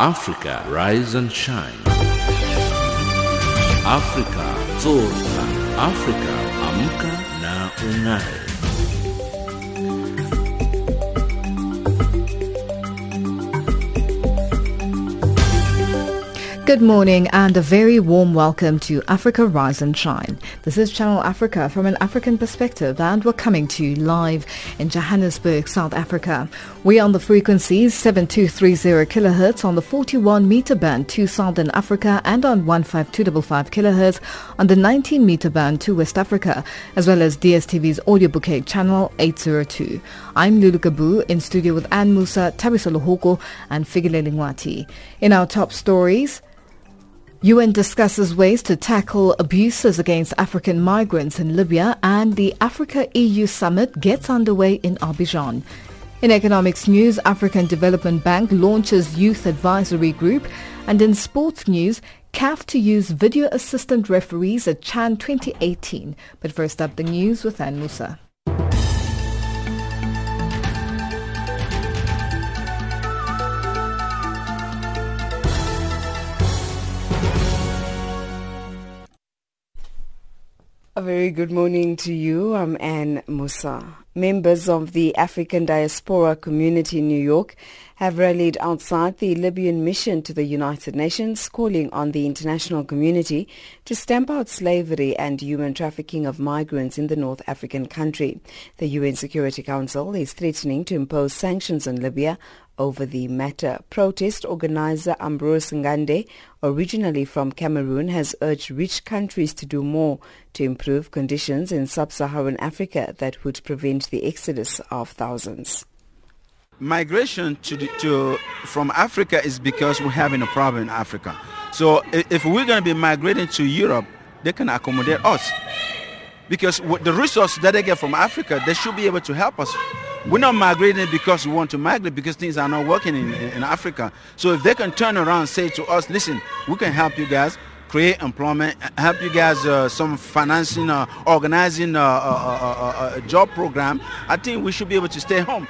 Africa, rise and shine. Africa, zorka. Africa, amka na ungae. Good morning and a very warm welcome to Africa Rise and Shine. This is Channel Africa from an African perspective, and we're coming to you live in Johannesburg, South Africa. We're on the frequencies 7230 kHz on the 41 meter band to Southern Africa and on 15255 kHz on the 19 meter band to West Africa, as well as DSTV's audio bouquet channel 802. I'm Lulu Gabu in studio with Anne Musa, Tabiso Lehoko and Fige Lilingwati. In our top stories, UN discusses ways to tackle abuses against African migrants in Libya, and the Africa-EU summit gets underway in Abidjan. In economics news, African Development Bank launches Youth Advisory Group, and in sports news, CAF to use video assistant referees at CHAN 2018. But first up, the news with Anne Musa. A very good morning to you. I'm Anne Musa. Members of the African diaspora community in New York have rallied outside the Libyan mission to the United Nations, calling on the international community to stamp out slavery and human trafficking of migrants in the North African country. The UN Security Council is threatening to impose sanctions on Libya over the matter. Protest organizer Ambrose Ngande, originally from Cameroon, has urged rich countries to do more to improve conditions in sub-Saharan Africa that would prevent the exodus of thousands. Migration from Africa is because we're having a problem in Africa. So if we're going to be migrating to Europe, they can accommodate us. Because with the resources that they get from Africa, they should be able to help us. We're not migrating because we want to migrate, because things are not working in Africa. So if they can turn around and say to us, listen, we can help you guys create employment, help you guys some financing, organizing a job program, I think we should be able to stay home.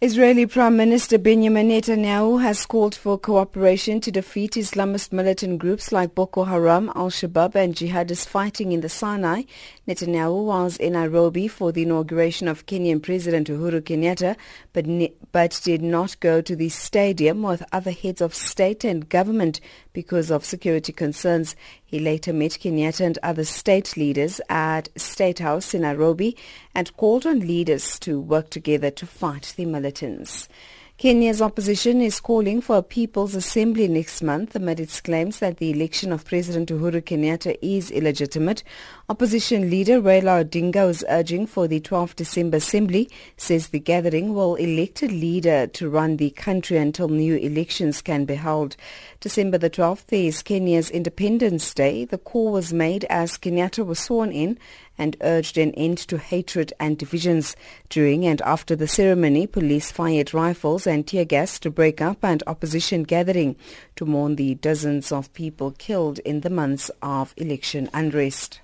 Israeli Prime Minister Benjamin Netanyahu has called for cooperation to defeat Islamist militant groups like Boko Haram, Al-Shabaab and jihadists fighting in the Sinai. Netanyahu was in Nairobi for the inauguration of Kenyan President Uhuru Kenyatta, but did not go to the stadium with other heads of state and government because of security concerns. He later met Kenyatta and other state leaders at State House in Nairobi and called on leaders to work together to fight the militants. Kenya's opposition is calling for a People's Assembly next month amid its claims that the election of President Uhuru Kenyatta is illegitimate. Opposition leader Raila Odinga is urging for the 12th December Assembly, says the gathering will elect a leader to run the country until new elections can be held. December the 12th is Kenya's Independence Day. The call was made as Kenyatta was sworn in and urged an end to hatred and divisions. During and after the ceremony, police fired rifles and tear gas to break up an opposition gathering to mourn the dozens of people killed in the months of election unrest.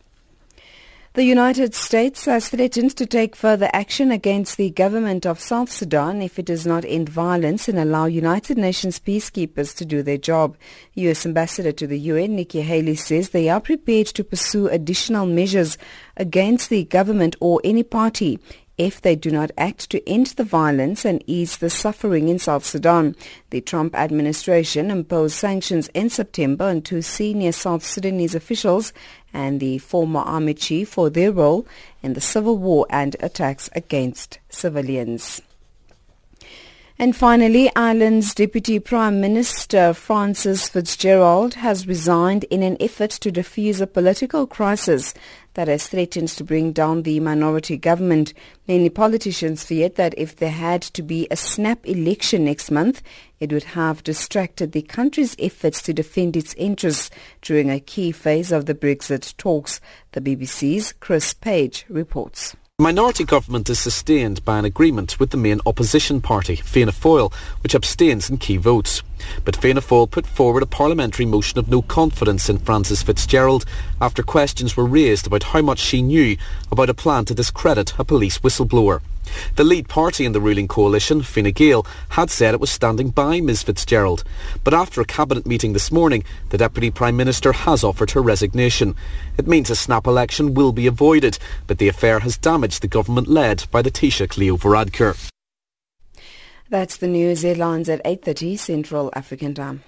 The United States has threatened to take further action against the government of South Sudan if it does not end violence and allow United Nations peacekeepers to do their job. U.S. Ambassador to the UN, Nikki Haley, says they are prepared to pursue additional measures against the government or any party if they do not act to end the violence and ease the suffering in South Sudan. The Trump administration imposed sanctions in September on two senior South Sudanese officials and the former army chief for their role in the civil war and attacks against civilians. And finally, Ireland's Deputy Prime Minister Frances Fitzgerald has resigned in an effort to defuse a political crisis that has threatened to bring down the minority government. Many politicians feared that if there had to be a snap election next month, it would have distracted the country's efforts to defend its interests during a key phase of the Brexit talks. The BBC's Chris Page reports. The minority government is sustained by an agreement with the main opposition party, Fianna Fáil, which abstains in key votes. But Fianna Fáil put forward a parliamentary motion of no confidence in Frances Fitzgerald after questions were raised about how much she knew about a plan to discredit a police whistleblower. The lead party in the ruling coalition, Fine Gael, had said it was standing by Ms Fitzgerald. But after a cabinet meeting this morning, the Deputy Prime Minister has offered her resignation. It means a snap election will be avoided, but the affair has damaged the government led by the Taoiseach Leo Varadkar. That's the news headlines at 8:30 Central African Time.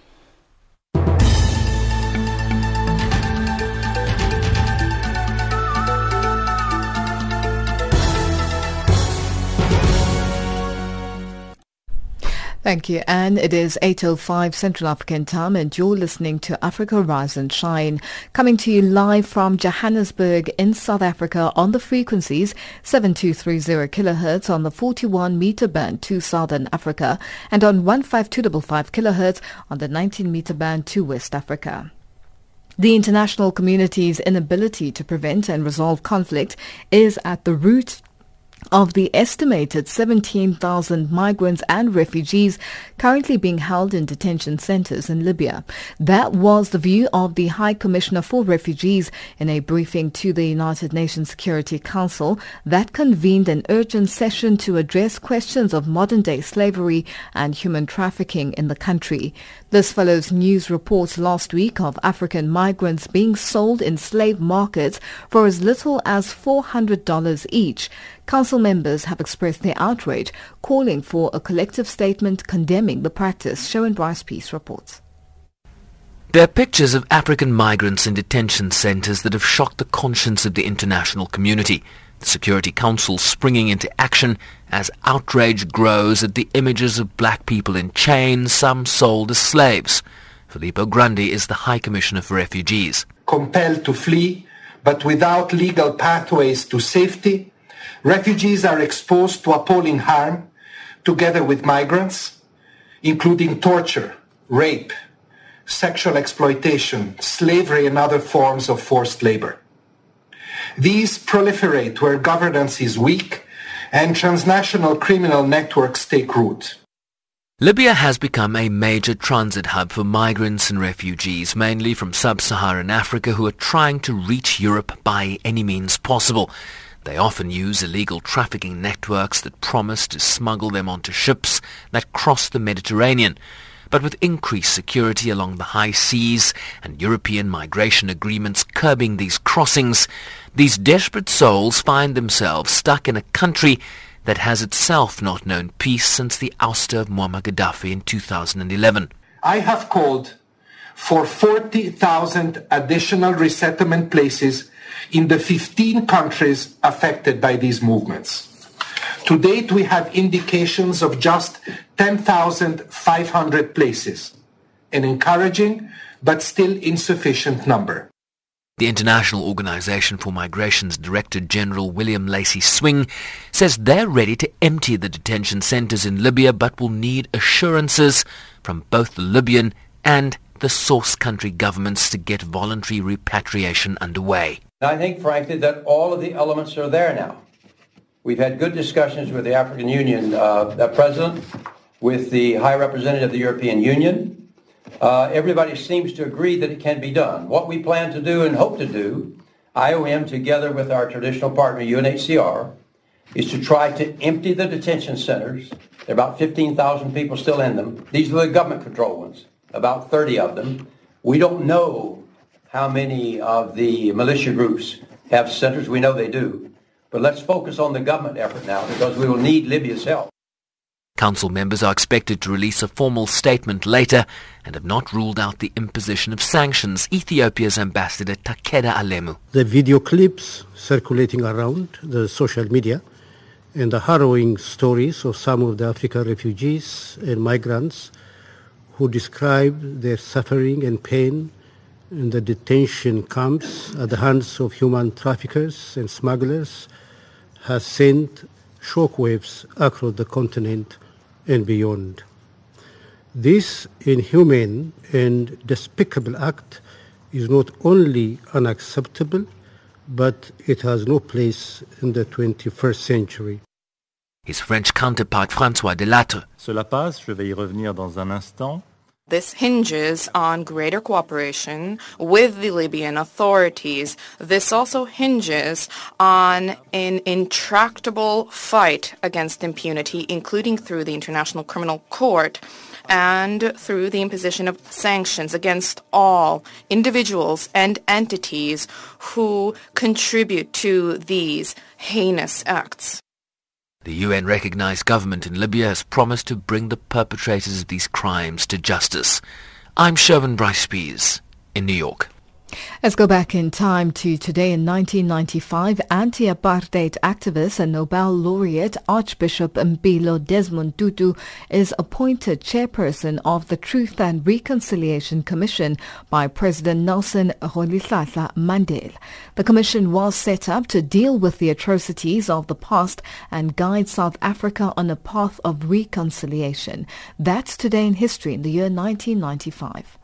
Thank you, Anne. It is 8:05 Central African Time and you're listening to Africa Rise and Shine, coming to you live from Johannesburg in South Africa on the frequencies 7230 kHz on the 41 meter band to Southern Africa and on 15255 kHz on the 19 meter band to West Africa. The international community's inability to prevent and resolve conflict is at the root of the estimated 17,000 migrants and refugees currently being held in detention centres in Libya. That was the view of the High Commissioner for Refugees in a briefing to the United Nations Security Council that convened an urgent session to address questions of modern-day slavery and human trafficking in the country. This follows news reports last week of African migrants being sold in slave markets for as little as $400 each. Council members have expressed their outrage, calling for a collective statement condemning the practice. Sharon Rice-Peace reports. There are pictures of African migrants in detention centres that have shocked the conscience of the international community. The Security Council springing into action as outrage grows at the images of black people in chains, some sold as slaves. Filippo Grandi is the High Commissioner for Refugees. Compelled to flee, but without legal pathways to safety, refugees are exposed to appalling harm, together with migrants, including torture, rape, sexual exploitation, slavery and other forms of forced labor. These proliferate where governance is weak and transnational criminal networks take root. Libya has become a major transit hub for migrants and refugees, mainly from sub-Saharan Africa, who are trying to reach Europe by any means possible. They often use illegal trafficking networks that promise to smuggle them onto ships that cross the Mediterranean. But with increased security along the high seas and European migration agreements curbing these crossings, these desperate souls find themselves stuck in a country that has itself not known peace since the ouster of Muammar Gaddafi in 2011. I have called for 40,000 additional resettlement places in the 15 countries affected by these movements. To date, we have indications of just 10,500 places, an encouraging but still insufficient number. The International Organization for Migration's Director General William Lacey Swing says they're ready to empty the detention centers in Libya but will need assurances from both the Libyan and the source country governments to get voluntary repatriation underway. I think, frankly, that all of the elements are there now. We've had good discussions with the African Union President, with the High Representative of the European Union. Everybody seems to agree that it can be done. What we plan to do and hope to do, IOM together with our traditional partner UNHCR, is to try to empty the detention centers. There are about 15,000 people still in them. These are the government-controlled ones, about 30 of them. We don't know how many of the militia groups have centers. We know they do. But let's focus on the government effort now because we will need Libya's help. Council members are expected to release a formal statement later and have not ruled out the imposition of sanctions. Ethiopia's ambassador Takeda Alemu. The video clips circulating around the social media and the harrowing stories of some of the African refugees and migrants who describe their suffering and pain in the detention camps at the hands of human traffickers and smugglers has sent shockwaves across the continent and beyond. This inhumane and despicable act is not only unacceptable, but it has no place in the 21st century. His French counterpart François de Lattre. Cela passe, je vais y revenir dans un instant. This hinges on greater cooperation with the Libyan authorities. This also hinges on an intractable fight against impunity, including through the International Criminal Court and through the imposition of sanctions against all individuals and entities who contribute to these heinous acts. The UN-recognized government in Libya has promised to bring the perpetrators of these crimes to justice. I'm Sherwin Bryce-Spears in New York. Let's go back in time to today in 1995. Anti-apartheid activist and Nobel laureate Archbishop Mbilo Desmond Tutu is appointed chairperson of the Truth and Reconciliation Commission by President Nelson Rolihlahla Mandela. The commission was set up to deal with the atrocities of the past and guide South Africa on a path of reconciliation. That's today in history in the year 1995.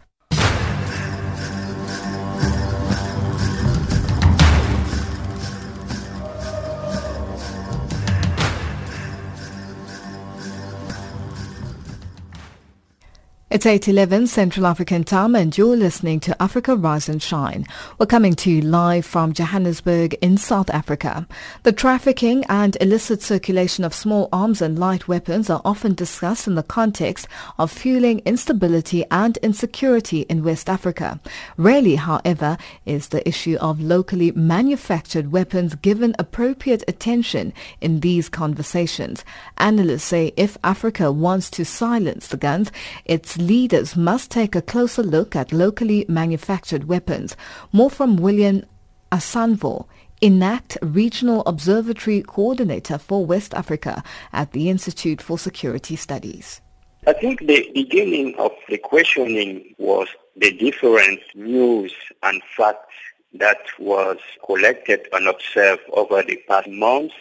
It's 8:11 Central African time and you're listening to Africa Rise and Shine. We're coming to you live from Johannesburg in South Africa. The trafficking and illicit circulation of small arms and light weapons are often discussed in the context of fueling instability and insecurity in West Africa. Rarely, however, is the issue of locally manufactured weapons given appropriate attention in these conversations. Analysts say if Africa wants to silence the guns, its leaders must take a closer look at locally manufactured weapons. More from William Asanvo, ENACT Regional Observatory Coordinator for West Africa at the Institute for Security Studies. I think the beginning of the questioning was the different news and facts that was collected and observed over the past months,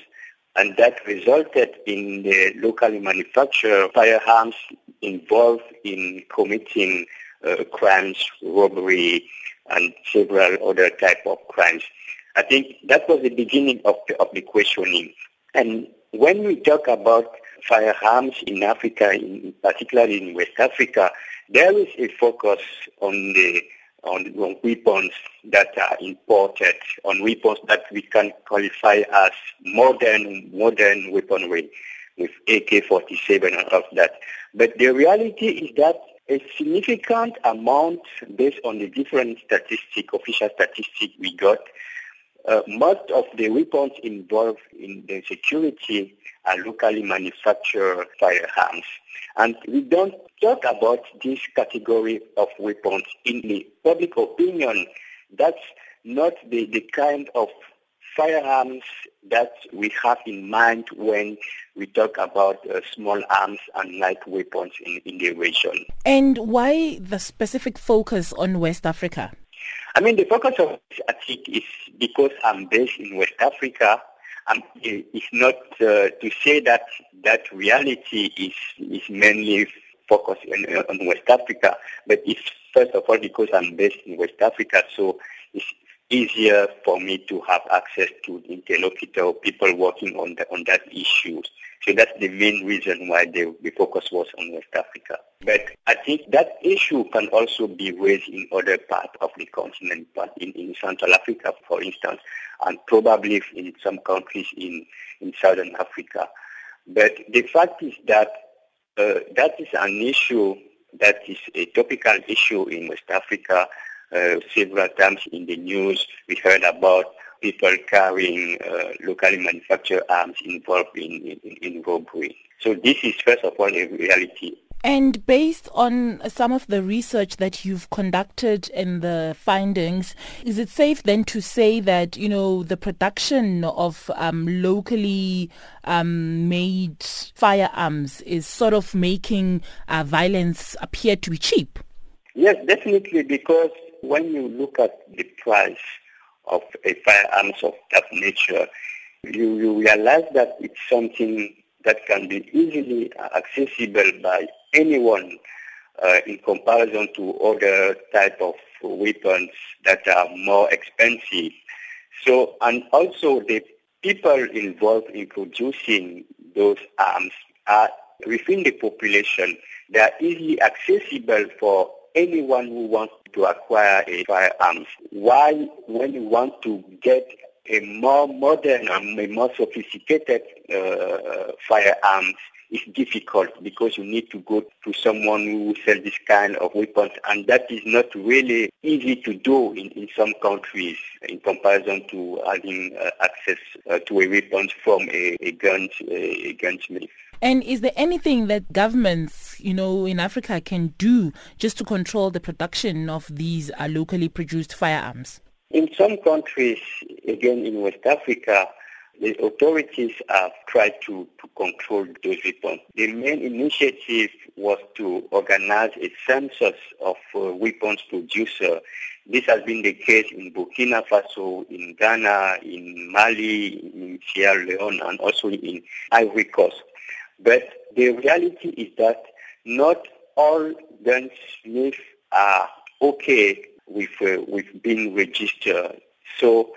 and that resulted in the locally manufactured firearms involved in committing crimes, robbery, and several other type of crimes. I think that was the beginning of the questioning. And when we talk about firearms in Africa, particularly in West Africa, there is a focus on weapons that are imported, on weapons that we can qualify as modern weaponry, with AK-47 and all of that. But the reality is that a significant amount, based on the different statistics, official statistics we got, most of the weapons involved in the security are locally manufactured firearms. And we don't talk about this category of weapons in the public opinion. That's not the kind of firearms that we have in mind when we talk about small arms and light weapons in the region. And why the specific focus on West Africa? I mean, the focus of this article is because I'm based in West Africa. It's not to say that reality is mainly focused on West Africa, but it's first of all because I'm based in West Africa, so it's easier for me to have access to interlocutor or people working on that issue. So that's the main reason why the focus was on West Africa. But I think that issue can also be raised in other parts of the continent, but in Central Africa, for instance, and probably in some countries in Southern Africa. But the fact is that that is an issue that is a topical issue in West Africa. Several times in the news, we heard about people carrying locally manufactured arms involved in robbery. So this is, first of all, a reality. And based on some of the research that you've conducted and the findings, is it safe then to say that, you know, the production of locally made firearms is sort of making violence appear to be cheap? Yes, definitely, because when you look at the price of a firearms of that nature, you realize that it's something that can be easily accessible by anyone in comparison to other type of weapons that are more expensive. So, and also the people involved in producing those arms are within the population. They are easily accessible for anyone who wants to acquire a firearm. While when you want to get a more modern and a more sophisticated firearm, it's difficult because you need to go to someone who sells this kind of weapons, and that is not really easy to do in some countries in comparison to having access to a weapon from a gunsmith. And is there anything that governments, you know, in Africa can do just to control the production of these locally produced firearms? In some countries, again in West Africa, the authorities have tried to control those weapons. The main initiative was to organize a census of weapons producers. This has been the case in Burkina Faso, in Ghana, in Mali, in Sierra Leone, and also in Ivory Coast. But the reality is that not all gunsmiths are okay with being registered. So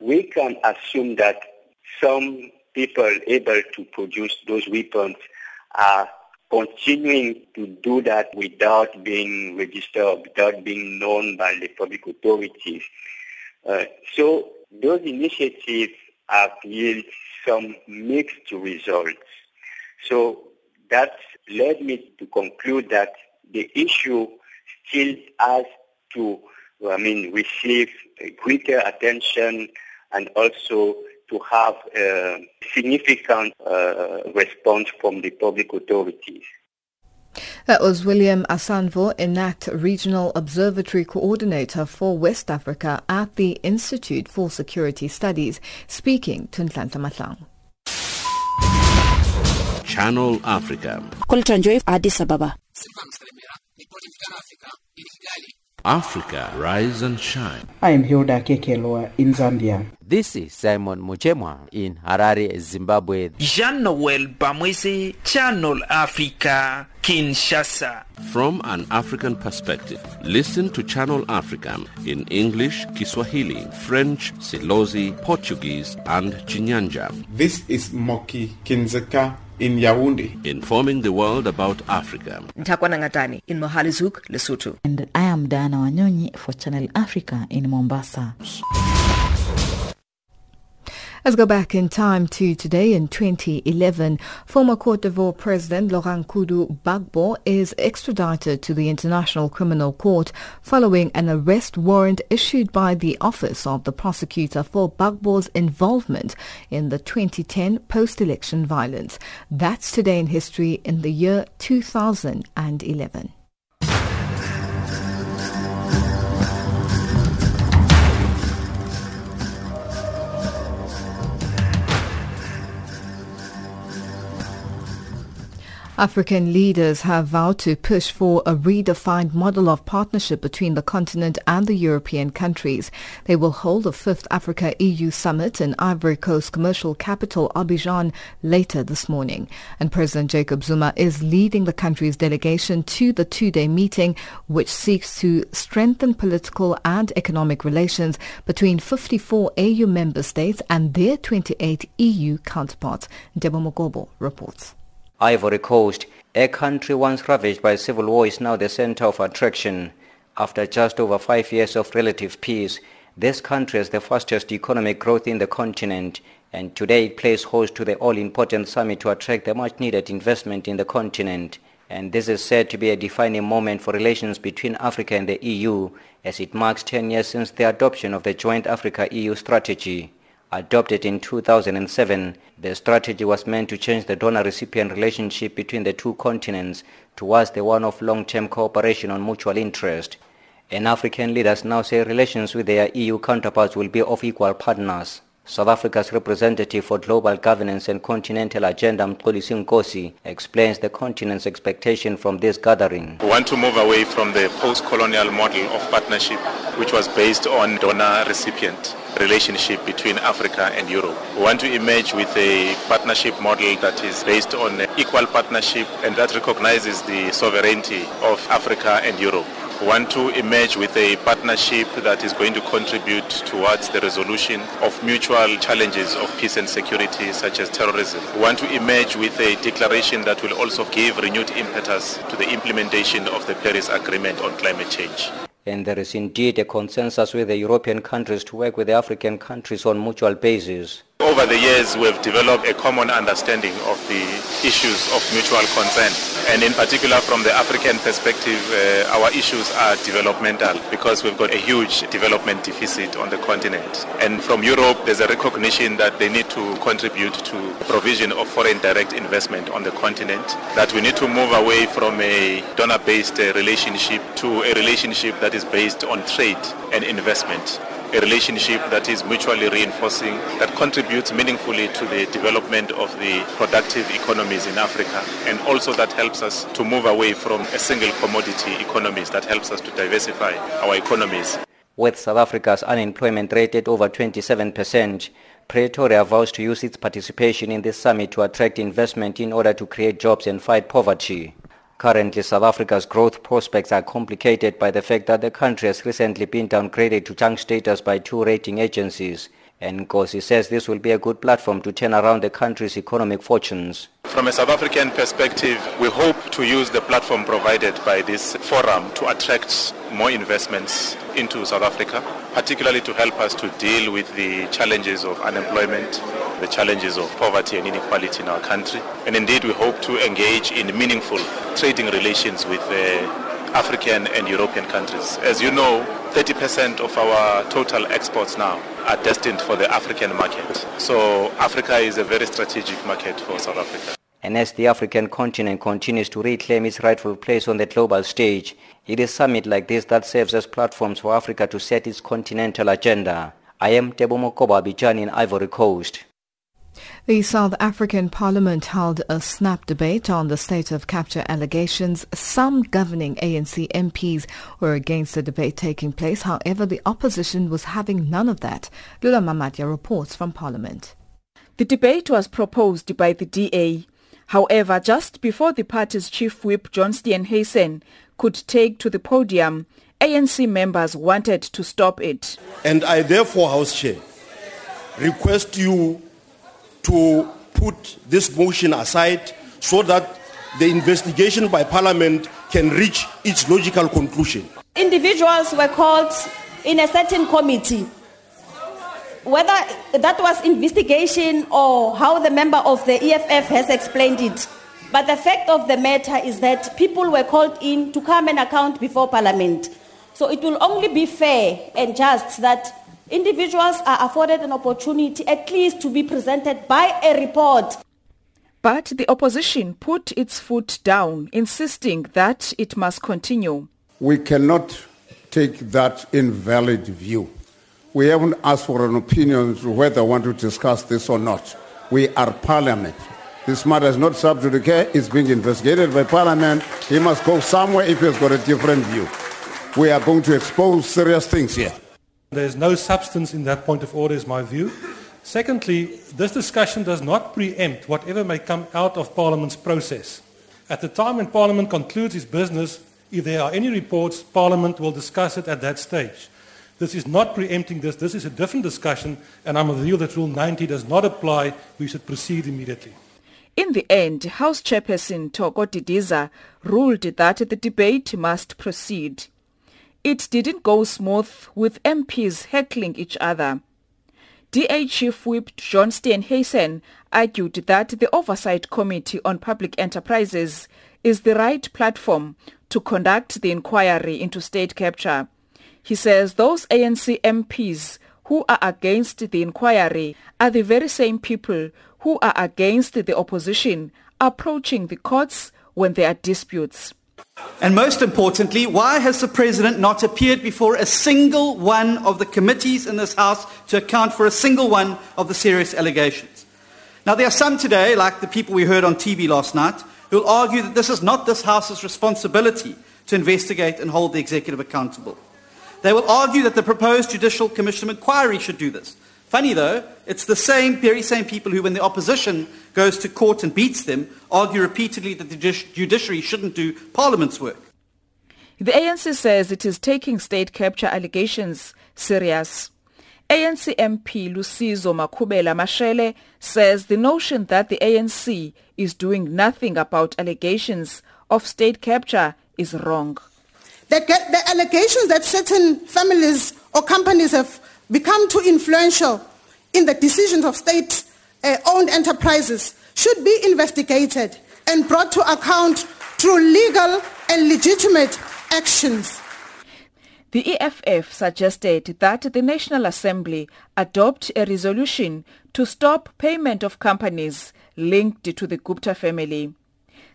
we can assume that some people able to produce those weapons are continuing to do that without being registered, without being known by the public authorities. So those initiatives have yielded some mixed results. So that led me to conclude that the issue still has to, receive greater attention and also to have a significant response from the public authorities. That was William Asanvo, ENACT Regional Observatory Coordinator for West Africa at the Institute for Security Studies, speaking to Nhlanhla Mahlangu. Channel Africa. Addis Ababa. Africa, rise and shine. I am Hilda Kekeloa in Zambia. This is Simon Muchemwa in Harare, Zimbabwe. Jean Noel Bamwisi, Channel Africa, Kinshasa. From an African perspective, listen to Channel Africa in English, Kiswahili, French, Silozi, Portuguese, and Chinyanja. This is Moki Kinzeka in Yaoundé, informing the world about Africa. Ntakwana Ngatani in Mohalizuk, Lesotho. And I am Dana Wanyonyi for Channel Africa in Mombasa. Let's go back in time to today in 2011. Former Cote d'Ivoire President Laurent Koudou Gbagbo is extradited to the International Criminal Court following an arrest warrant issued by the Office of the Prosecutor for Gbagbo's involvement in the 2010 post-election violence. That's today in history in the year 2011. African leaders have vowed to push for a redefined model of partnership between the continent and the European countries. They will hold a 5th Africa-EU summit in Ivory Coast commercial capital Abidjan later this morning. And President Jacob Zuma is leading the country's delegation to the two-day meeting, which seeks to strengthen political and economic relations between 54 AU member states and their 28 EU counterparts. Debo Mogobo reports. Ivory Coast, a country once ravaged by civil war, is now the center of attraction. After just over 5 years of relative peace, this country has the fastest economic growth in the continent, and today it plays host to the all-important summit to attract the much-needed investment in the continent. And this is said to be a defining moment for relations between Africa and the EU, as it marks 10 years since the adoption of the joint Africa-EU strategy. Adopted in 2007, the strategy was meant to change the donor-recipient relationship between the two continents towards the one of long-term cooperation on mutual interest. And African leaders now say relations with their EU counterparts will be of equal partners. South Africa's representative for Global Governance and Continental Agenda, Mthulisi Nkosi, explains the continent's expectation from this gathering. We want to move away from the post-colonial model of partnership, which was based on donor-recipient relationship between Africa and Europe. We want to emerge with a partnership model that is based on equal partnership and that recognizes the sovereignty of Africa and Europe. We want to emerge with a partnership that is going to contribute towards the resolution of mutual challenges of peace and security, such as terrorism. We want to emerge with a declaration that will also give renewed impetus to the implementation of the Paris Agreement on climate change. And there is indeed a consensus with the European countries to work with the African countries on mutual basis. Over the years, we have developed a common understanding of the issues of mutual concern. And in particular, from the African perspective, our issues are developmental because we've got a huge development deficit on the continent. And from Europe, there's a recognition that they need to contribute to provision of foreign direct investment on the continent, that we need to move away from a donor-based relationship to a relationship that is based on trade and investment. A relationship that is mutually reinforcing, that contributes meaningfully to the development of the productive economies in Africa, and also that helps us to move away from a single commodity economies, that helps us to diversify our economies. With South Africa's unemployment rate at over 27%, Pretoria vows to use its participation in this summit to attract investment in order to create jobs and fight poverty. Currently, South Africa's growth prospects are complicated by the fact that the country has recently been downgraded to junk status by two rating agencies. And Nkosi says this will be a good platform to turn around the country's economic fortunes. From a South African perspective, we hope to use the platform provided by this forum to attract more investments into South Africa, particularly to help us to deal with the challenges of unemployment, the challenges of poverty and inequality in our country. And indeed, we hope to engage in meaningful trading relations with African and European countries. As you know, 30% of our total exports now are destined for the African market. So Africa is a very strategic market for South Africa. And as the African continent continues to reclaim its rightful place on the global stage, it is summits like this that serves as platforms for Africa to set its continental agenda. I am Debo Mogobo, Abidjan in Ivory Coast. The South African Parliament held a snap debate on the state of capture allegations. Some governing ANC MPs were against the debate taking place. However, the opposition was having none of that. Lula Mamadia reports from Parliament. The debate was proposed by the DA. However, just before the party's chief whip, John Steenhuisen, could take to the podium, ANC members wanted to stop it. And I therefore, House Chair, request you to put this motion aside so that the investigation by Parliament can reach its logical conclusion. Individuals were called in a certain committee. Whether that was investigation or how the member of the EFF has explained it. But the fact of the matter is that people were called in to come and account before Parliament. So it will only be fair and just that individuals are afforded an opportunity at least to be presented by a report. But the opposition put its foot down, insisting that it must continue. We cannot take that invalid view. We haven't asked for an opinion to whether we want to discuss this or not. We are Parliament. This matter is not sub judice. It's being investigated by Parliament. He must go somewhere if he has got a different view. We are going to expose serious things here. There is no substance in that point of order is my view. Secondly, this discussion does not preempt whatever may come out of Parliament's process. At the time when Parliament concludes its business, if there are any reports, Parliament will discuss it at that stage. This is not preempting this. This is a different discussion, and I'm of the view that Rule 90 does not apply. We should proceed immediately. In the end, House Chairperson Thoko Didiza ruled that the debate must proceed. It didn't go smooth, with MPs heckling each other. DA Chief Whip John Steenhuisen argued that the Oversight Committee on Public Enterprises is the right platform to conduct the inquiry into state capture. He says those ANC MPs who are against the inquiry are the very same people who are against the opposition approaching the courts when there are disputes. And most importantly, why has the President not appeared before a single one of the committees in this House to account for a single one of the serious allegations? Now, there are some today, like the people we heard on TV last night, who will argue that this is not this House's responsibility to investigate and hold the executive accountable. They will argue that the proposed Judicial Commission of Inquiry should do this. Funny, though, it's the very same people who, when the opposition goes to court and beats them, argue repeatedly that the judiciary shouldn't do Parliament's work. The ANC says it is taking state capture allegations serious. ANC MP Lusizo Makhubela Mashele says the notion that the ANC is doing nothing about allegations of state capture is wrong. The allegations that certain families or companies have become too influential in the decisions of state-owned enterprises should be investigated and brought to account through legal and legitimate actions. The EFF suggested that the National Assembly adopt a resolution to stop payment of companies linked to the Gupta family.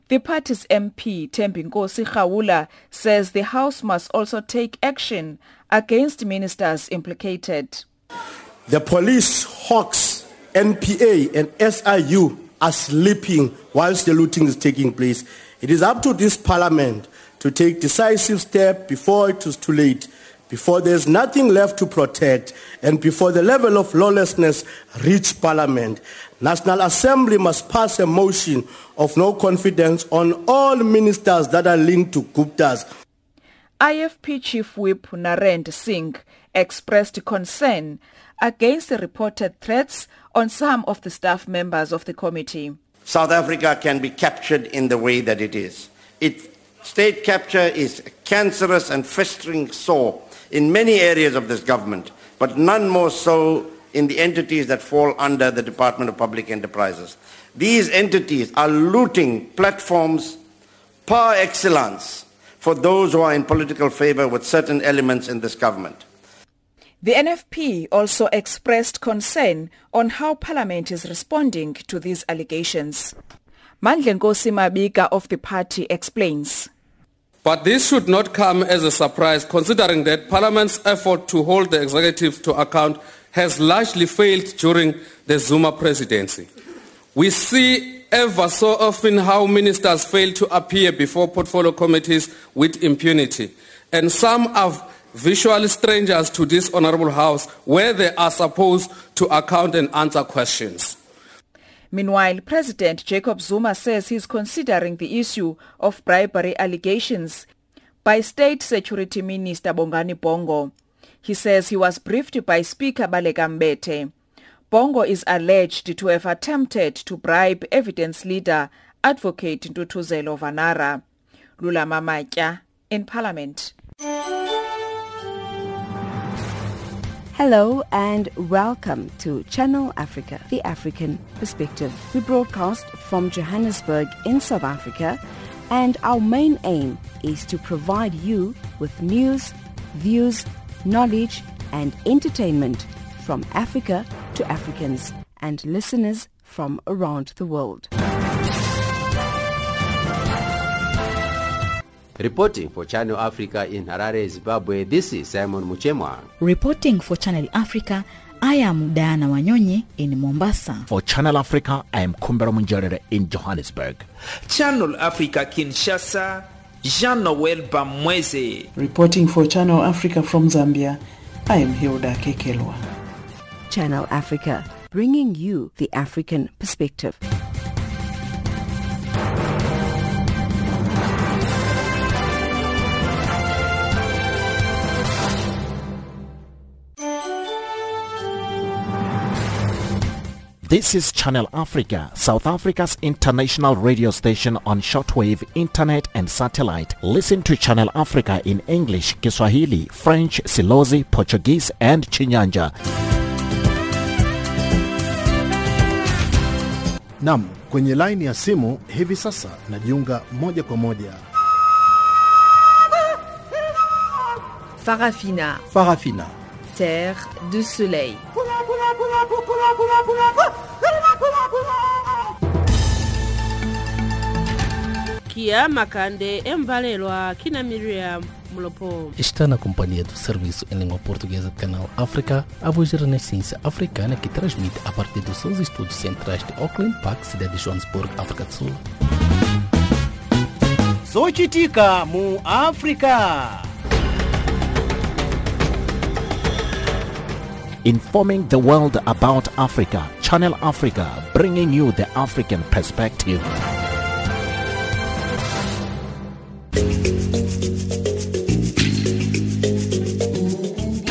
The party's MP Thembinkosi Khawula says the House must also take action against ministers implicated. The police, Hawks, NPA and SIU are sleeping whilst the looting is taking place. It is up to this parliament to take decisive steps before it is too late, before there is nothing left to protect, and before the level of lawlessness reaches parliament. National Assembly must pass a motion of no confidence on all ministers that are linked to Guptas. IFP Chief Whip Narendra Singh expressed concern against the reported threats on some of the staff members of the committee. South Africa can be captured in the way that it is. State capture is a cancerous and festering sore in many areas of this government, but none more so in the entities that fall under the Department of Public Enterprises. These entities are looting platforms par excellence for those who are in political favor with certain elements in this government. The NFP also expressed concern on how Parliament is responding to these allegations. Mandla Nkosi Mabika of the party explains. But this should not come as a surprise, considering that Parliament's effort to hold the executive to account has largely failed during the Zuma presidency. We see ever so often how ministers fail to appear before portfolio committees with impunity, and some have visual strangers to this honorable house where they are supposed to account and answer questions. Meanwhile, President Jacob Zuma says he's considering the issue of bribery allegations by State Security Minister Bongani Bongo. He says he was briefed by Speaker Balekambete. Bongo is alleged to have attempted to bribe evidence leader Advocate Ntutuzelo Vanara. Lula Mamatya in Parliament. Hello and welcome to Channel Africa, the African Perspective. We broadcast from Johannesburg in South Africa, and our main aim is to provide you with news, views, knowledge and entertainment from Africa to Africans and listeners from around the world. Reporting for Channel Africa in Harare, Zimbabwe, this is Simon Muchemwa. Reporting for Channel Africa, I am Dana Wanyonyi in Mombasa. For Channel Africa, I am Kumbera Munjarere in Johannesburg. Channel Africa, Kinshasa, Jean Noel Bamwisi. Reporting for Channel Africa from Zambia, I am Hilda Kekeloa. Channel Africa, bringing you the African perspective. This is Channel Africa, South Africa's international radio station on shortwave, internet and satellite. Listen to Channel Africa in English, Kiswahili, French, Silozi, Portuguese and Chinyanja. Nam, kwenye line ya simu hivi sasa najiunga moja kwa moja. Farafina. Farafina. Terre de soleil. Kia makande embalelwa kina Miriam Mulopo. Está na companhia do serviço em língua portuguesa do Canal África, a voz da renascença africana que transmite a partir dos seus estúdios centrais de Auckland Park, cidade de Johannesburg, África do Sul. Sochitika mu África. Informing the world about Africa, Channel Africa, bringing you the African perspective.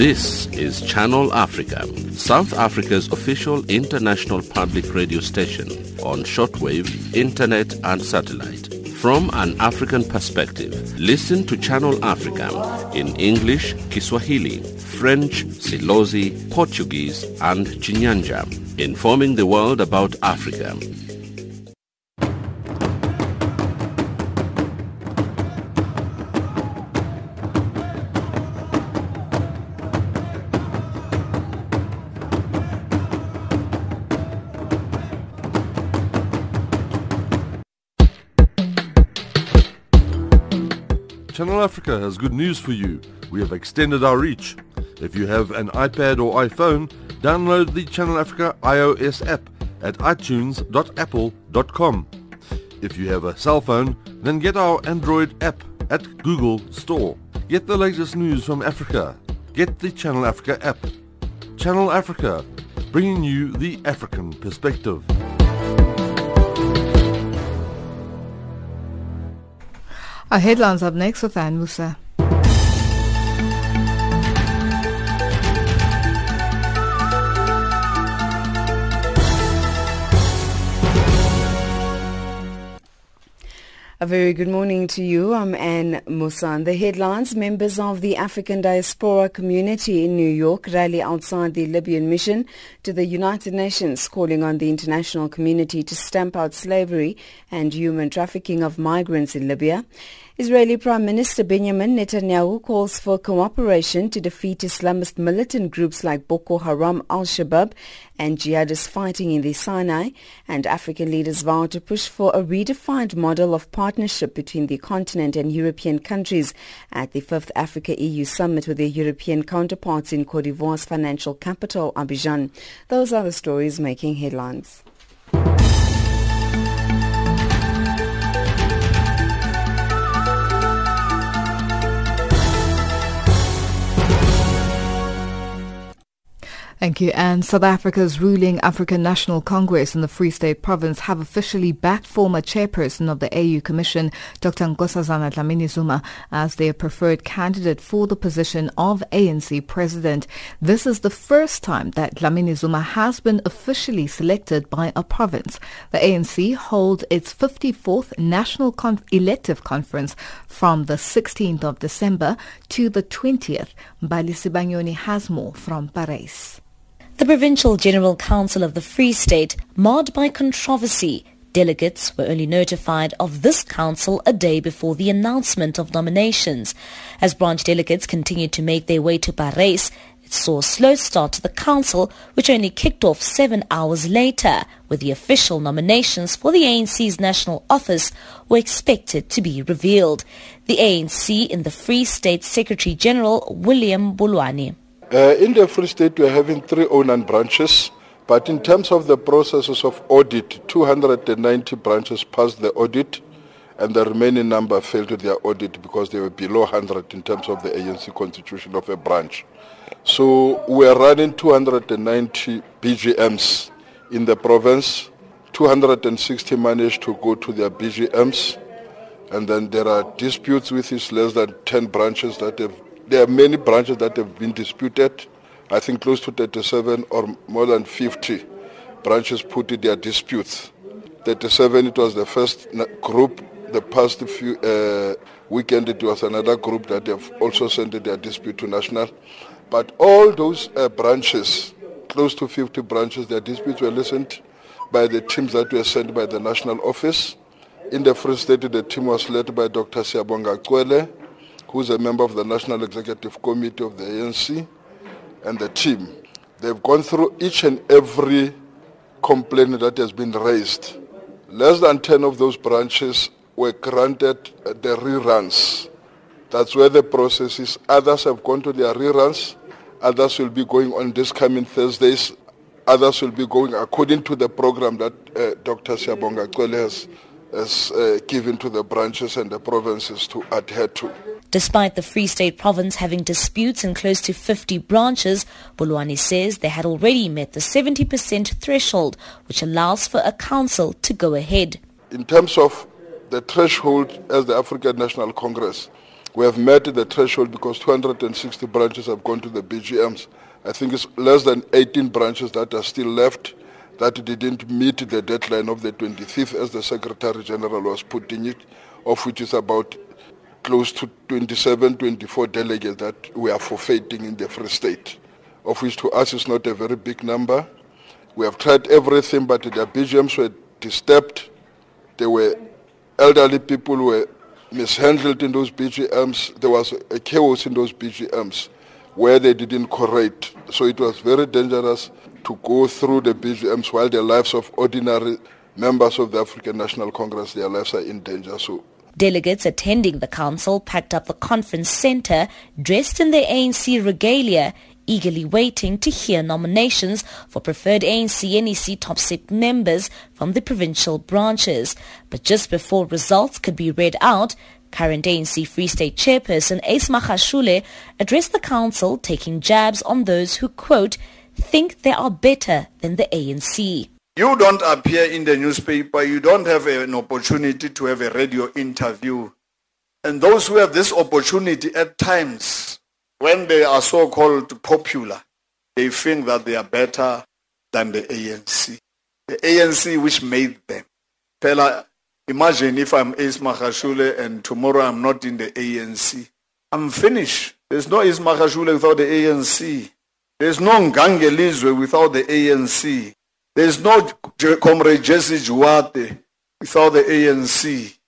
This is Channel Africa, South Africa's official international public radio station on shortwave, internet and satellite. From an African perspective, listen to Channel Africa in English, Kiswahili, French, Silozi, Portuguese and Chinyanja, informing the world about Africa. Channel Africa has good news for you. We have extended our reach. If you have an iPad or iPhone, download the Channel Africa iOS app at itunes.apple.com. If you have a cell phone, then get our Android app at Google Store. Get the latest news from Africa. Get the Channel Africa app. Channel Africa, bringing you the African perspective. Our headlines up next with Anne Musa. A very good morning to you. I'm Anne Musa. The headlines: members of the African diaspora community in New York rally outside the Libyan mission to the United Nations, calling on the international community to stamp out slavery and human trafficking of migrants in Libya. Israeli Prime Minister Benjamin Netanyahu calls for cooperation to defeat Islamist militant groups like Boko Haram, Al-Shabaab and jihadists fighting in the Sinai, and African leaders vow to push for a redefined model of partnership between the continent and European countries at the 5th Africa-EU Summit with their European counterparts in Cote d'Ivoire's financial capital, Abidjan. Those are the stories making headlines. Thank you. And South Africa's ruling African National Congress in the Free State Province have officially backed former chairperson of the AU Commission, Dr. Nkosazana Dlamini Zuma, as their preferred candidate for the position of ANC president. This is the first time that Dlamini Zuma has been officially selected by a province. The ANC holds its 54th National Elective Conference from the 16th of December to the 20th. Mbalisi Banyoni has more from Paris. The Provincial General Council of the Free State, marred by controversy. Delegates were only notified of this council a day before the announcement of nominations. As branch delegates continued to make their way to Paris, it saw a slow start to the council, which only kicked off 7 hours later, where the official nominations for the ANC's national office were expected to be revealed. The ANC in the Free State Secretary-General, William Bulwane. In the Free State, we are having 3 own branches, but in terms of the processes of audit, 290 branches passed the audit, and the remaining number failed their audit because they were below 100 in terms of the ANC constitution of a branch. So we are running 290 BGMs in the province. 260 managed to go to their BGMs, and then there are disputes with it, less than 10 branches that have. There are many branches that have been disputed. I think close to 37 or more than 50 branches put their disputes. 37, it was the first group. The past few weekend, it was another group that have also sent their dispute to national. But all those branches, close to 50 branches, their disputes were listened by the teams that were sent by the national office. In the Free State, the team was led by Dr. Siyabonga Kwele, who is a member of the National Executive Committee of the ANC, and the team. They've gone through each and every complaint that has been raised. Less than 10 of those branches were granted the reruns. That's where the process is. Others have gone to their reruns. Others will be going on this coming Thursdays. Others will be going according to the program that Dr. Siyabonga Kwele has given to the branches and the provinces to adhere to. Despite the Free State province having disputes in close to 50 branches, Bulwane says they had already met the 70% threshold, which allows for a council to go ahead. In terms of the threshold as the African National Congress, We have met the threshold because 260 branches have gone to the BGMs. I think it's less than 18 branches that are still left that didn't meet the deadline of the 25th, as the Secretary General was putting it, of which is about close to 27, 24 delegates that we are forfeiting in the Free State, of which to us is not a very big number. We have tried everything, but the BGMs were disturbed. There were elderly people who were mishandled in those BGMs. There was a chaos in those BGMs where they didn't correct. So it was very dangerous to go through the BGMs while the lives of ordinary members of the African National Congress, their lives are in danger. So delegates attending the council packed up the conference center, dressed in their ANC regalia, eagerly waiting to hear nominations for preferred ANC-NEC top 6 members from the provincial branches. But just before results could be read out, current ANC Free State chairperson Ace Magashule addressed the council, taking jabs on those who, quote, think they are better than the ANC. You don't appear in the newspaper, you don't have an opportunity to have a radio interview. And those who have this opportunity at times, when they are so-called popular, they think that they are better than the ANC. The ANC which made them. Pella, imagine if I'm Ace Magashule and tomorrow I'm not in the ANC. I'm finished. There's no Ace Magashule without the ANC. There's no Ngange Lizwe without the ANC. There's no Comrade Jesse Juwate without the ANC.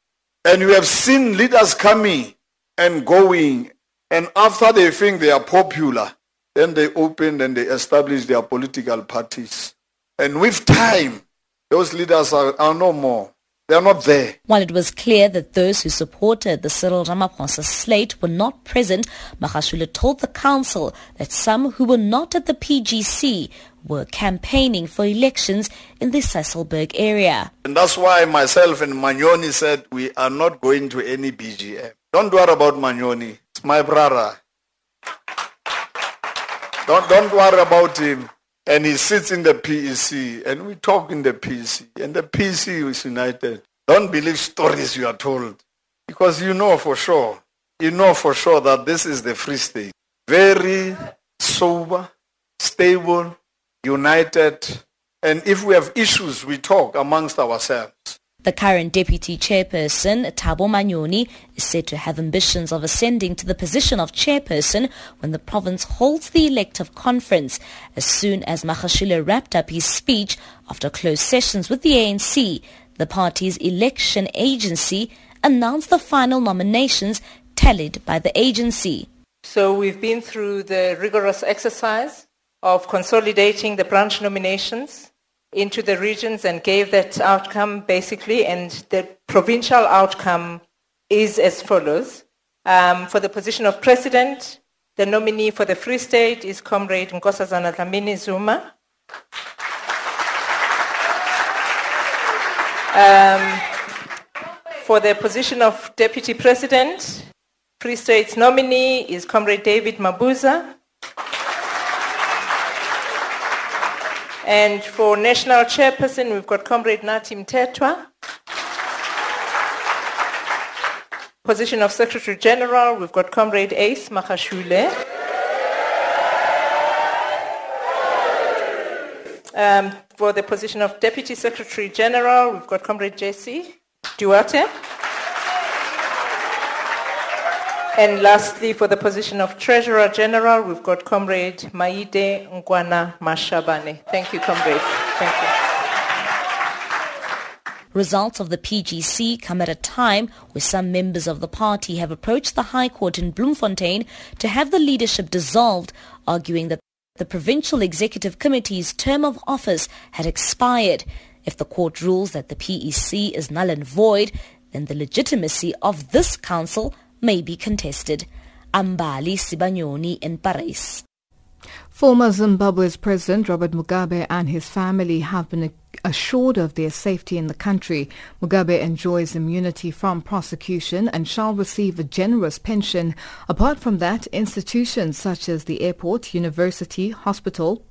And you have seen leaders coming and going. And after they think they are popular, then they open and they establish their political parties. And with time, those leaders are no more. They are not there. While it was clear that those who supported the Cyril Ramaphosa slate were not present, Magashule told the council that some who were not at the PGC were campaigning for elections in the Sasolburg area. And that's why myself and Manyoni said we are not going to any BGM. Don't worry about Manyoni. It's my brother. Don't worry about him. And he sits in the PEC, and we talk in the PEC, and the PEC is united. Don't believe stories you are told, because you know for sure that this is the Free State. Very sober, stable, united, and if we have issues, we talk amongst ourselves. The current deputy chairperson, Thabo Manyoni, is said to have ambitions of ascending to the position of chairperson when the province holds the elective conference. As soon as Magashule wrapped up his speech after closed sessions with the ANC, the party's election agency announced the final nominations tallied by the agency. So we've been through the rigorous exercise of consolidating the branch nominations into the regions and gave that outcome basically, and the provincial outcome is as follows. For the position of president, the nominee for the Free State is Comrade Nkosazana Dlamini Zuma. For the position of deputy president, Free State's nominee is Comrade David Mabuza. And for national chairperson, we've got Comrade Nathi Mthethwa. Position of Secretary General, we've got Comrade Ace Magashule. For the position of Deputy Secretary General, we've got Comrade Jesse Duarte. And lastly, for the position of Treasurer General, we've got Comrade Maide Ngwana Mashabane. Thank you, Comrade. Thank you. Results of the PGC come at a time where some members of the party have approached the High Court in Bloemfontein to have the leadership dissolved, arguing that the Provincial Executive Committee's term of office had expired. If the court rules that the PEC is null and void, then the legitimacy of this council may be contested. Ambali Sibanyoni in Paris. Former Zimbabwe's President Robert Mugabe and his family have been assured of their safety in the country. Mugabe enjoys immunity from prosecution and shall receive a generous pension. Apart from that, institutions such as the airport, university, hospital,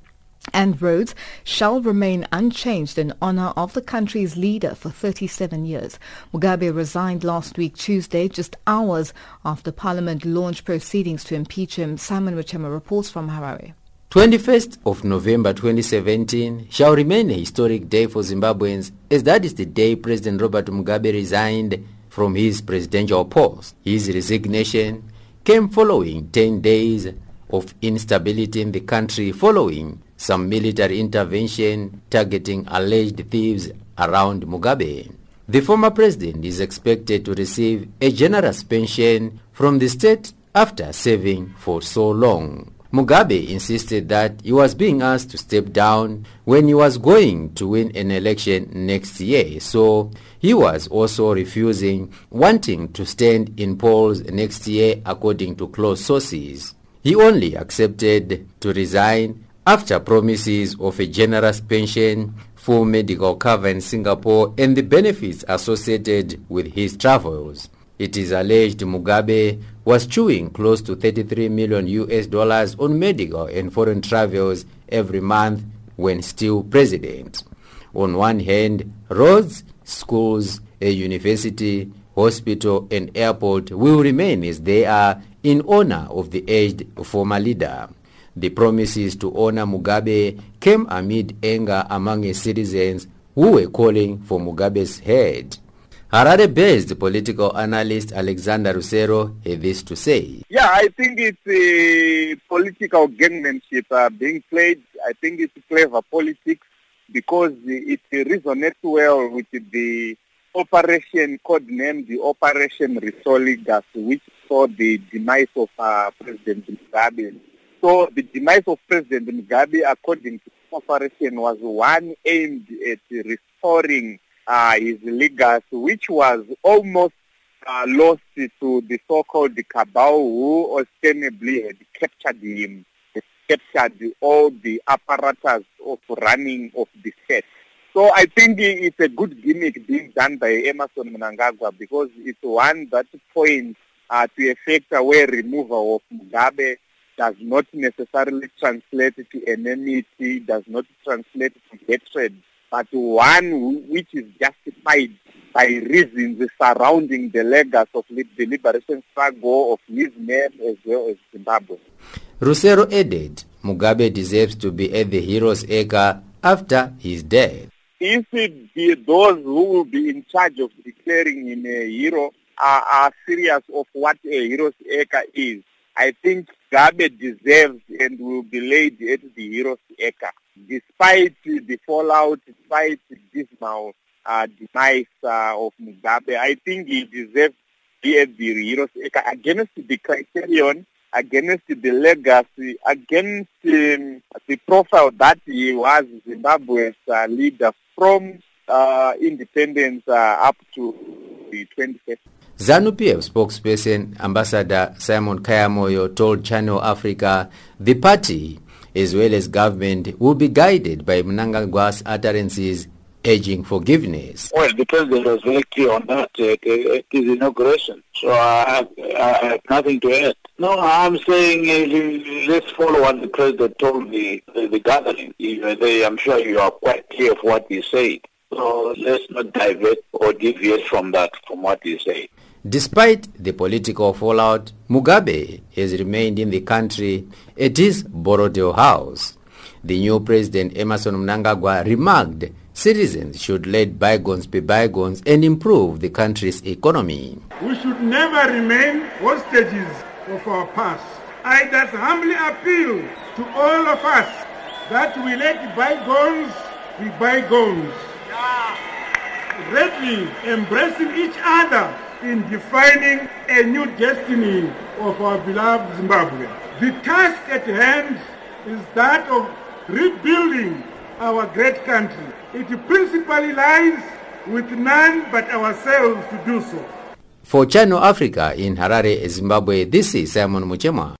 and roads shall remain unchanged in honor of the country's leader for 37 years. Mugabe resigned last week Tuesday, just hours after Parliament launched proceedings to impeach him. Simon Muchemwa reports from Harare. 21st of November 2017 shall remain a historic day for Zimbabweans, as that is the day President Robert Mugabe resigned from his presidential post. His resignation came following 10 days of instability in the country following some military intervention targeting alleged thieves around Mugabe. The former president is expected to receive a generous pension from the state after serving for so long. Mugabe insisted that he was being asked to step down when he was going to win an election next year, so he was also refusing wanting to stand in polls next year, according to close sources. He only accepted to resign after promises of a generous pension, full medical cover in Singapore, and the benefits associated with his travels. It is alleged Mugabe was chewing close to $33 million on medical and foreign travels every month when still president. On one hand, roads, schools, a university, hospital and airport will remain as they are in honor of the aged former leader. The promises to honor Mugabe came amid anger among his citizens who were calling for Mugabe's head. Harare-based political analyst Alexander Rusero had this to say. Yeah, I think it's political gamemanship being played. I think it's clever politics because it resonates well with the operation codenamed the Operation Risoligas, which saw the demise of President Mugabe. So the demise of President Mugabe, according to the operation, was one aimed at restoring his legacy, which was almost lost to the so-called cabal who ostensibly had captured him, captured all the apparatus of running of the state. So I think it's a good gimmick being done by Emerson Mnangagwa because it's one that points to a factor where removal of Mugabe does not necessarily translate to enmity, does not translate to hatred, but one which is justified by reasons surrounding the legacy of the liberation struggle of his name as well as Zimbabwe. Rusero added, Mugabe deserves to be at the hero's acre after his death. If those who will be in charge of declaring him a hero are serious of what a hero's acre is, I think Mugabe deserves and will be laid at the hero's acre, despite the fallout, despite the dismal demise of Mugabe. I think he deserves to be at the hero's acre against the criterion, against the legacy, against the profile that he was Zimbabwe's leader from independence up to the 21st. ZANU-PF spokesperson Ambassador Simon Kayamoyo told Channel Africa the party, as well as government, will be guided by Mnangagwa's utterances urging forgiveness. Well, the president was very clear on that at his inauguration, so I have nothing to add. No, I'm saying let's follow what the president told the gathering. I'm sure you are quite clear of what he said. So let's not divert or deviate from that, from what he said. Despite the political fallout, Mugabe has remained in the country at his Borodeo house. The new president, Emerson Mnangagwa, remarked citizens should let bygones be bygones and improve the country's economy. We should never remain hostages of our past. I thus humbly appeal to all of us that we let bygones be bygones, greatly embracing each other in defining a new destiny of our beloved Zimbabwe. The task at hand is that of rebuilding our great country. It principally lies with none but ourselves to do so. For Channel Africa in Harare, Zimbabwe, this is Simon Muchemwa.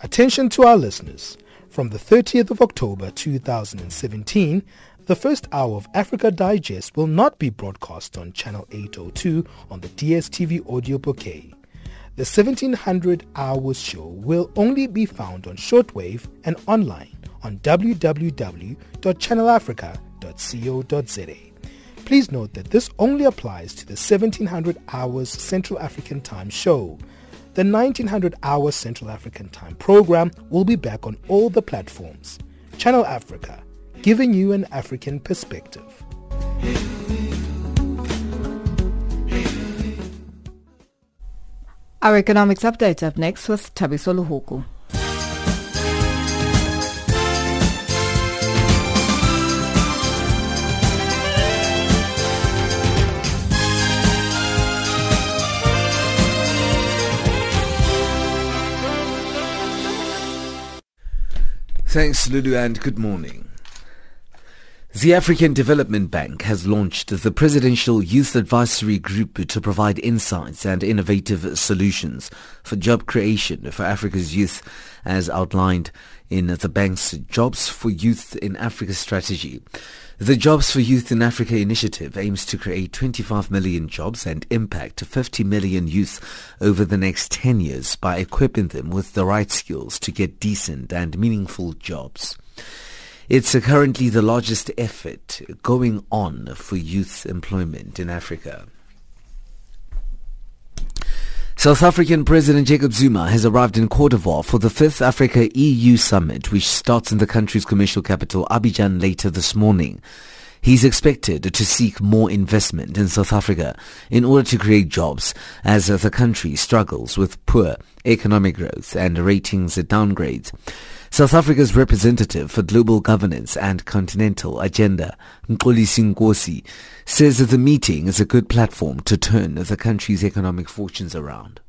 Attention to our listeners. From the 30th of October 2017, The first hour of Africa Digest will not be broadcast on Channel 802 on the DSTV audio bouquet. The 1700 Hours show will only be found on shortwave and online on www.channelafrica.co.za. Please note that this only applies to the 1700 Hours Central African Time show. The 1900 Hours Central African Time program will be back on all the platforms. Channel Africa, giving you an African perspective. Our economics update up next with Tabiso Lehoko. Thanks, Lulu, and good morning. The African Development Bank has launched the Presidential Youth Advisory Group to provide insights and innovative solutions for job creation for Africa's youth, as outlined in the bank's Jobs for Youth in Africa strategy. The Jobs for Youth in Africa initiative aims to create 25 million jobs and impact 50 million youth over the next 10 years by equipping them with the right skills to get decent and meaningful jobs. It's currently the largest effort going on for youth employment in Africa. South African President Jacob Zuma has arrived in Cote d'Ivoire for the 5th Africa-EU Summit, which starts in the country's commercial capital, Abidjan, later this morning. He's expected to seek more investment in South Africa in order to create jobs, as the country struggles with poor economic growth and ratings downgrades. South Africa's representative for Global Governance and Continental Agenda, Mthulisi Nkosi, says that the meeting is a good platform to turn the country's economic fortunes around.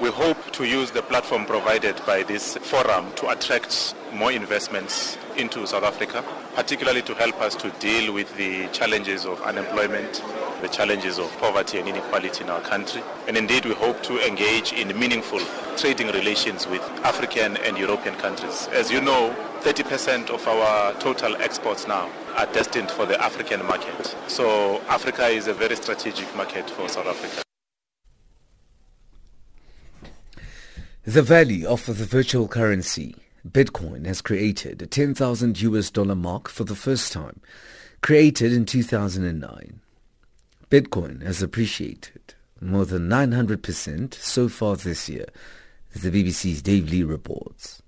We hope to use the platform provided by this forum to attract more investments into South Africa, particularly to help us to deal with the challenges of unemployment, the challenges of poverty and inequality in our country. And indeed, we hope to engage in meaningful trading relations with African and European countries. As you know, 30% of our total exports now are destined for the African market. So Africa is a very strategic market for South Africa. The value of the virtual currency Bitcoin has created a $10,000 mark for the first time, created in 2009. Bitcoin has appreciated more than 900% so far this year, as the BBC's Dave Lee reports.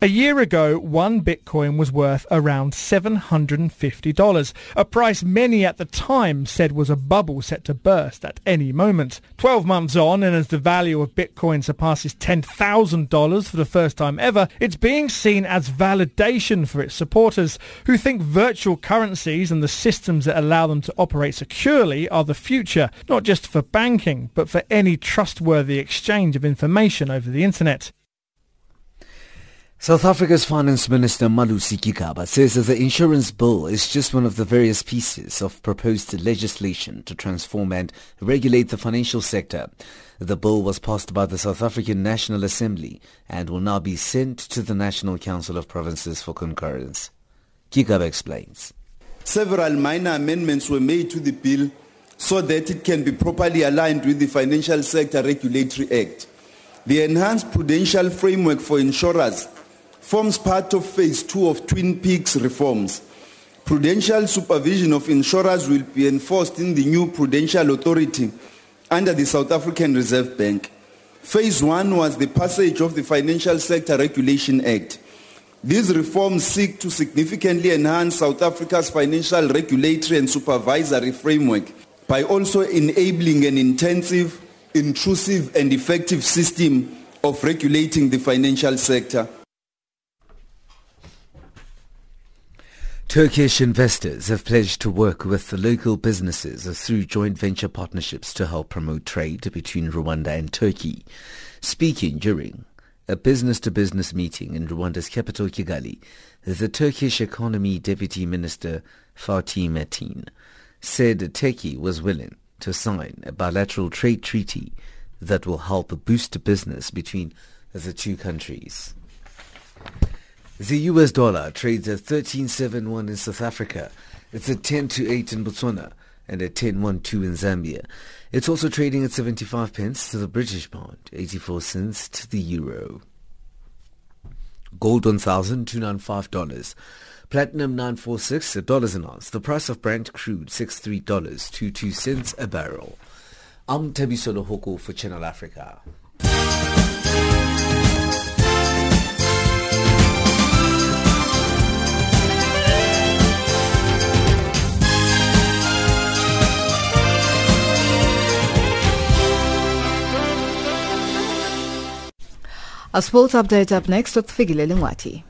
A year ago, one Bitcoin was worth around $750, a price many at the time said was a bubble set to burst at any moment. 12 months on, and as the value of Bitcoin surpasses $10,000 for the first time ever, it's being seen as validation for its supporters, who think virtual currencies and the systems that allow them to operate securely are the future, not just for banking, but for any trustworthy exchange of information over the internet. South Africa's Finance Minister Malusi Kigaba says that the insurance bill is just one of the various pieces of proposed legislation to transform and regulate the financial sector. The bill was passed by the South African National Assembly and will now be sent to the National Council of Provinces for concurrence. Kigaba explains. Several minor amendments were made to the bill so that it can be properly aligned with the Financial Sector Regulatory Act. The enhanced prudential framework for insurers forms part of Phase 2 of Twin Peaks reforms. Prudential supervision of insurers will be enforced in the new Prudential Authority under the South African Reserve Bank. Phase 1 was the passage of the Financial Sector Regulation Act. These reforms seek to significantly enhance South Africa's financial regulatory and supervisory framework by also enabling an intensive, intrusive and effective system of regulating the financial sector. Turkish investors have pledged to work with the local businesses through joint venture partnerships to help promote trade between Rwanda and Turkey. Speaking during a business-to-business meeting in Rwanda's capital Kigali, the Turkish Economy Deputy Minister Fatih Metin said Turkey was willing to sign a bilateral trade treaty that will help boost business between the two countries. The US dollar trades at 13.71 in South Africa It's at 10.28 in Botswana and at 10.12 in Zambia. It's also trading at 75 pence to the British pound, 84 cents to the euro. Gold $1,000, $295. Platinum $946, $1 an ounce. The price of Brent crude, $63.22 a barrel. I'm Tabiso Lehoko for Channel Africa. A sports update up next with Fige Lilingwati.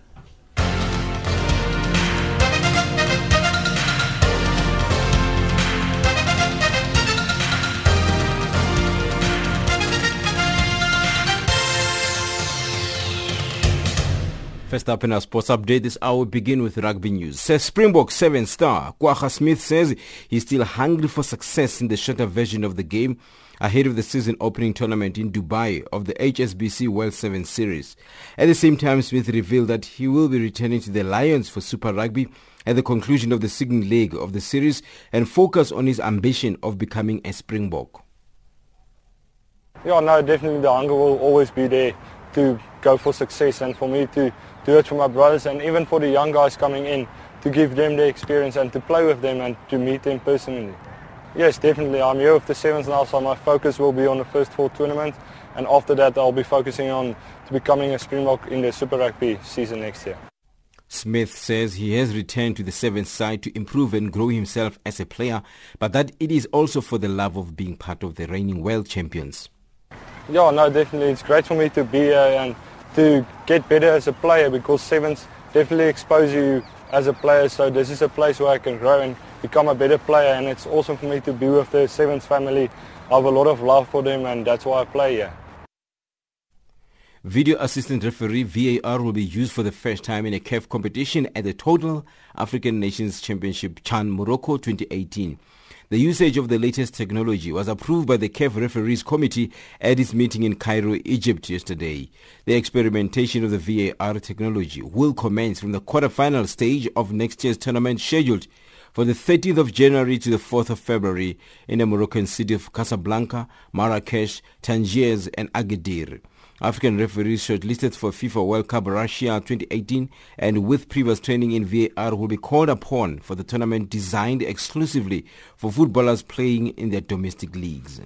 First up in our sports update this hour, we begin with rugby news. Springbok 7-star Kwaga Smith says he's still hungry for success in the shorter version of the game ahead of the season opening tournament in Dubai of the HSBC World 7 Series. At the same time, Smith revealed that he will be returning to the Lions for Super Rugby at the conclusion of the second leg of the series and focus on his ambition of becoming a Springbok. Yeah, no, definitely the hunger will always be there to go for success, and for me to do it for my brothers and even for the young guys coming in, to give them the experience and to play with them and to meet them personally. Yes, definitely. I'm here with the sevens now, so my focus will be on the first four tournaments, and after that I'll be focusing on to becoming a Springbok in the Super Rugby season next year. Smith says he has returned to the sevens side to improve and grow himself as a player, but that it is also for the love of being part of the reigning world champions. Yeah, no, definitely. It's great for me to be here and to get better as a player, because sevens definitely expose you as a player, so this is a place where I can grow and become a better player, and it's awesome for me to be with the sevens family. I have a lot of love for them, and that's why I play here. Video assistant referee VAR will be used for the first time in a CAF competition at the Total African Nations Championship CHAN Morocco 2018. The usage of the latest technology was approved by the CAF Referees Committee at its meeting in Cairo, Egypt yesterday. The experimentation of the VAR technology will commence from the quarterfinal stage of next year's tournament, scheduled for the 30th of January to the 4th of February in the Moroccan city of Casablanca, Marrakesh, Tangiers and Agadir. African referees shortlisted for FIFA World Cup Russia 2018 and with previous training in VAR will be called upon for the tournament designed exclusively for footballers playing in their domestic leagues.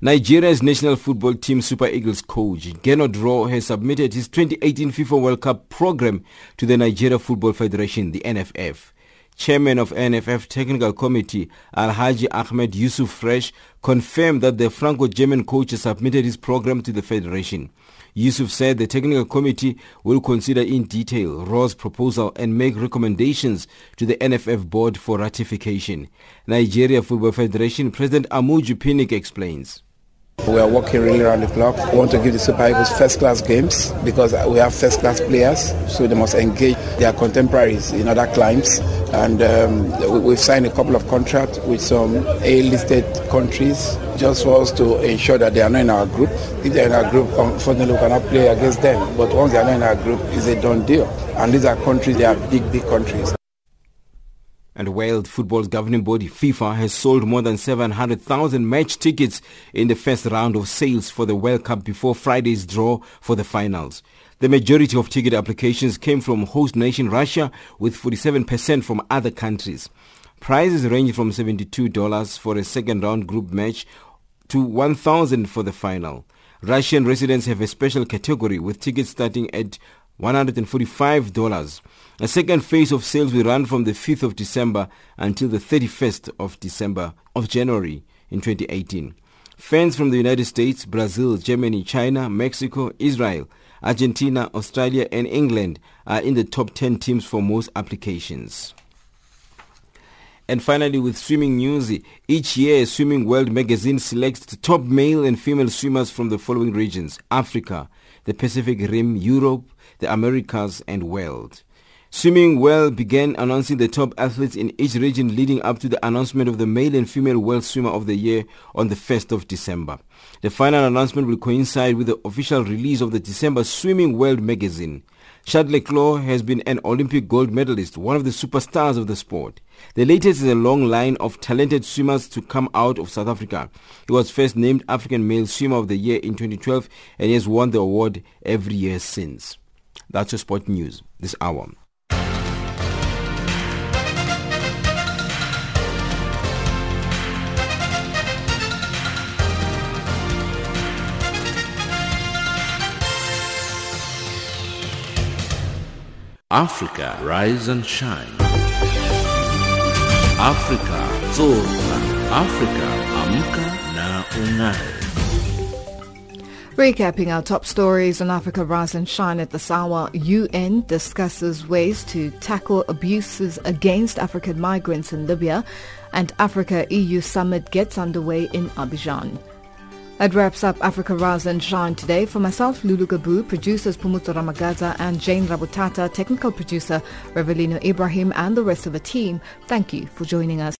Nigeria's national football team Super Eagles coach Gernot Rohr has submitted his 2018 FIFA World Cup program to the Nigeria Football Federation, the NFF. Chairman of NFF Technical Committee Alhaji Ahmed Yusuf Fresh confirmed that the Franco-German coach submitted his program to the federation. Yusuf said the technical committee will consider in detail Rohr's proposal and make recommendations to the NFF board for ratification. Nigeria Football Federation President Amuju Pinnick explains. We are working really around the clock. We want to give the Super Eagles first-class games because we have first-class players, so they must engage their contemporaries in other climes. And we've signed a couple of contracts with some A-listed countries just for us to ensure that they are not in our group. If they are in our group, unfortunately, we cannot play against them. But once they are not in our group, it's a done deal. And these are countries, they are big, big countries. And World Football's governing body, FIFA, has sold more than 700,000 match tickets in the first round of sales for the World Cup before Friday's draw for the finals. The majority of ticket applications came from host nation Russia, with 47% from other countries. Prices range from $72 for a second-round group match to $1,000 for the final. Russian residents have a special category, with tickets starting at $145. A second phase of sales will run from the 5th of December until the 31st of January in 2018. Fans from the United States, Brazil, Germany, China, Mexico, Israel, Argentina, Australia and England are in the top 10 teams for most applications. And finally, with swimming news, each year Swimming World magazine selects the top male and female swimmers from the following regions: Africa, the Pacific Rim, Europe, the Americas and world. Swimming World began announcing the top athletes in each region leading up to the announcement of the male and female World Swimmer of the Year on the 1st of December. The final announcement will coincide with the official release of the December Swimming World magazine. Shadlick Law has been an Olympic gold medalist, one of the superstars of the sport. The latest is a long line of talented swimmers to come out of South Africa. He was first named African Male Swimmer of the Year in 2012 and he has won the award every year since. That's your sport news this hour. Africa, rise and shine. Africa, zorka. Africa, amka na unai. Recapping our top stories on Africa Rise and Shine at this hour, UN discusses ways to tackle abuses against African migrants in Libya, and Africa-EU summit gets underway in Abidjan. That wraps up Africa Rise and Shine today. For myself, Lulu Gabu, producers Pumutu Ramagaza and Jane Rabutata, technical producer Revelino Ibrahim, and the rest of the team, thank you for joining us.